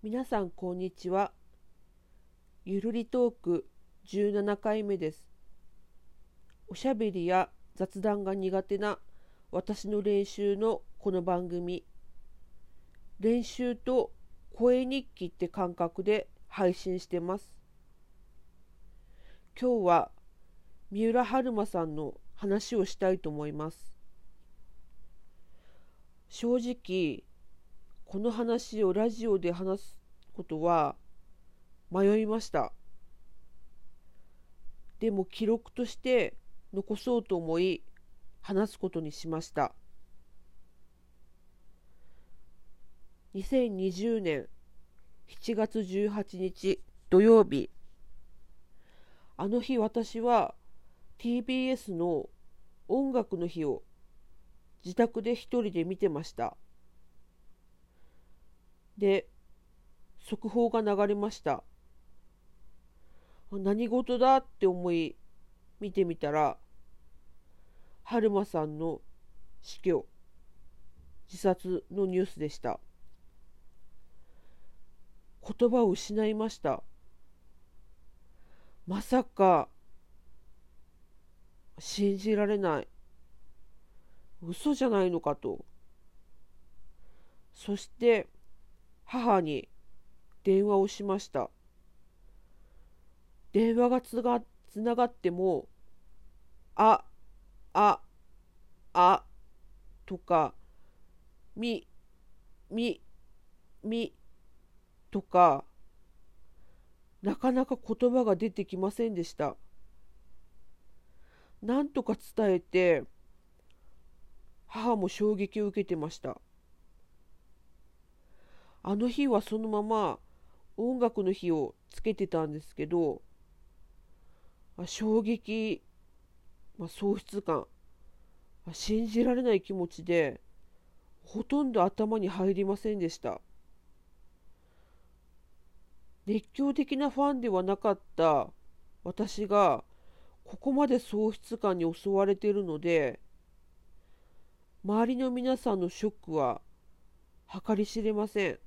皆さんこんにちは。ゆるりトーク17回目です。おしゃべりや雑談が苦手な私の練習のこの番組。練習と声日記って感覚で配信してます。今日は三浦春馬さんの話をしたいと思います。正直この話をラジオで話すことは迷いました。でも記録として残そうと思い話すことにしました。2020年7月18日土曜日。あの日私は TBS の音楽の日を自宅で一人で見てました。で、速報が流れました。何事だって思い見てみたら、春馬さんの死去、自殺のニュースでした。言葉を失いました。まさか、信じられない。嘘じゃないのかと。そして、母に電話をしました。電話がつながっても、あとか、みとか、なかなか言葉が出てきませんでした。なんとか伝えて、母も衝撃を受けてました。あの日はそのまま音楽の日をつけてたんですけど、衝撃、喪失感、信じられない気持ちで、ほとんど頭に入りませんでした。熱狂的なファンではなかった私が、ここまで喪失感に襲われているので、周りの皆さんのショックは計り知れません。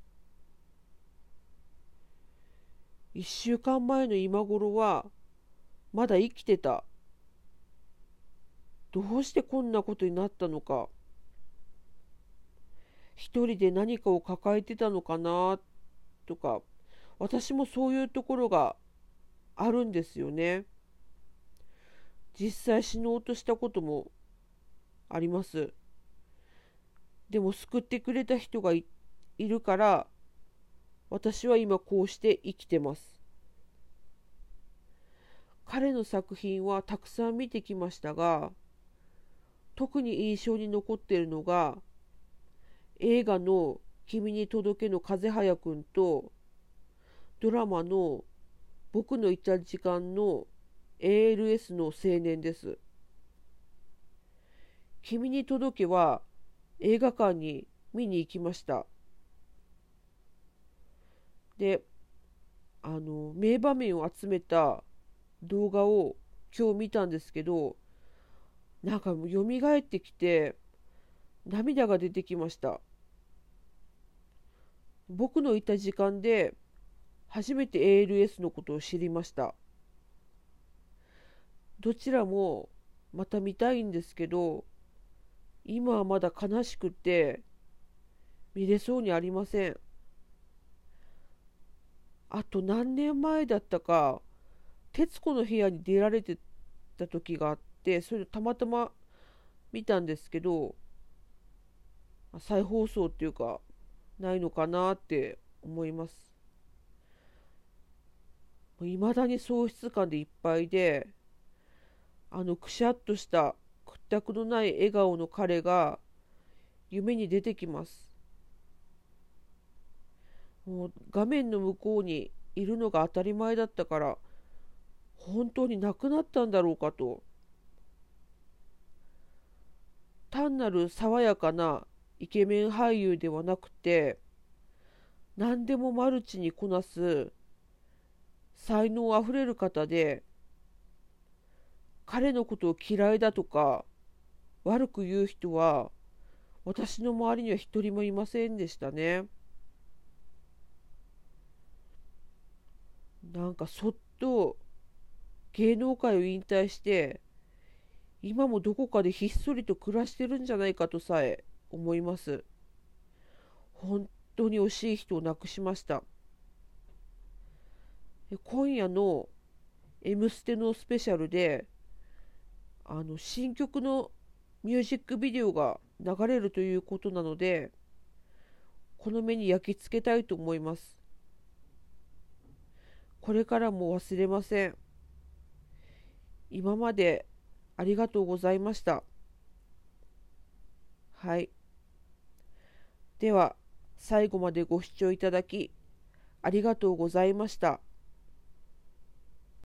1週間前の今頃はまだ生きてた。どうしてこんなことになったのか。一人で何かを抱えてたのかなとか、私もそういうところがあるんですよね。実際死のうとしたこともあります。でも救ってくれた人が いるから、私は今こうして生きてます。彼の作品はたくさん見てきましたが、特に印象に残っているのが、映画の君に届けの風早くんと、ドラマの僕のいた時間の ALS の青年です。君に届けは映画館に見に行きました。で、名場面を集めた動画を今日見たんですけど、なんかもうよみがえってきて涙が出てきました。僕のいた時間で初めて ALS のことを知りました。どちらもまた見たいんですけど、今はまだ悲しくて見れそうにありません。あと何年前だったか、徹子の部屋に出られてた時があって、それをたまたま見たんですけど、再放送っていうか、ないのかなって思います。いまだに喪失感でいっぱいで、くしゃっとした屈託のない笑顔の彼が夢に出てきます。もう画面の向こうにいるのが当たり前だったから、本当になくなったんだろうかと。単なる爽やかなイケメン俳優ではなくて、何でもマルチにこなす才能あふれる方で、彼のことを嫌いだとか悪く言う人は私の周りには一人もいませんでしたね。なんかそっと芸能界を引退して今もどこかでひっそりと暮らしてるんじゃないかとさえ思います。本当に惜しい人を亡くしました。今夜のMステのスペシャルで新曲のミュージックビデオが流れるということなので、この目に焼き付けたいと思います。これからも忘れません。今までありがとうございました。はい、では最後までご視聴いただきありがとうございました。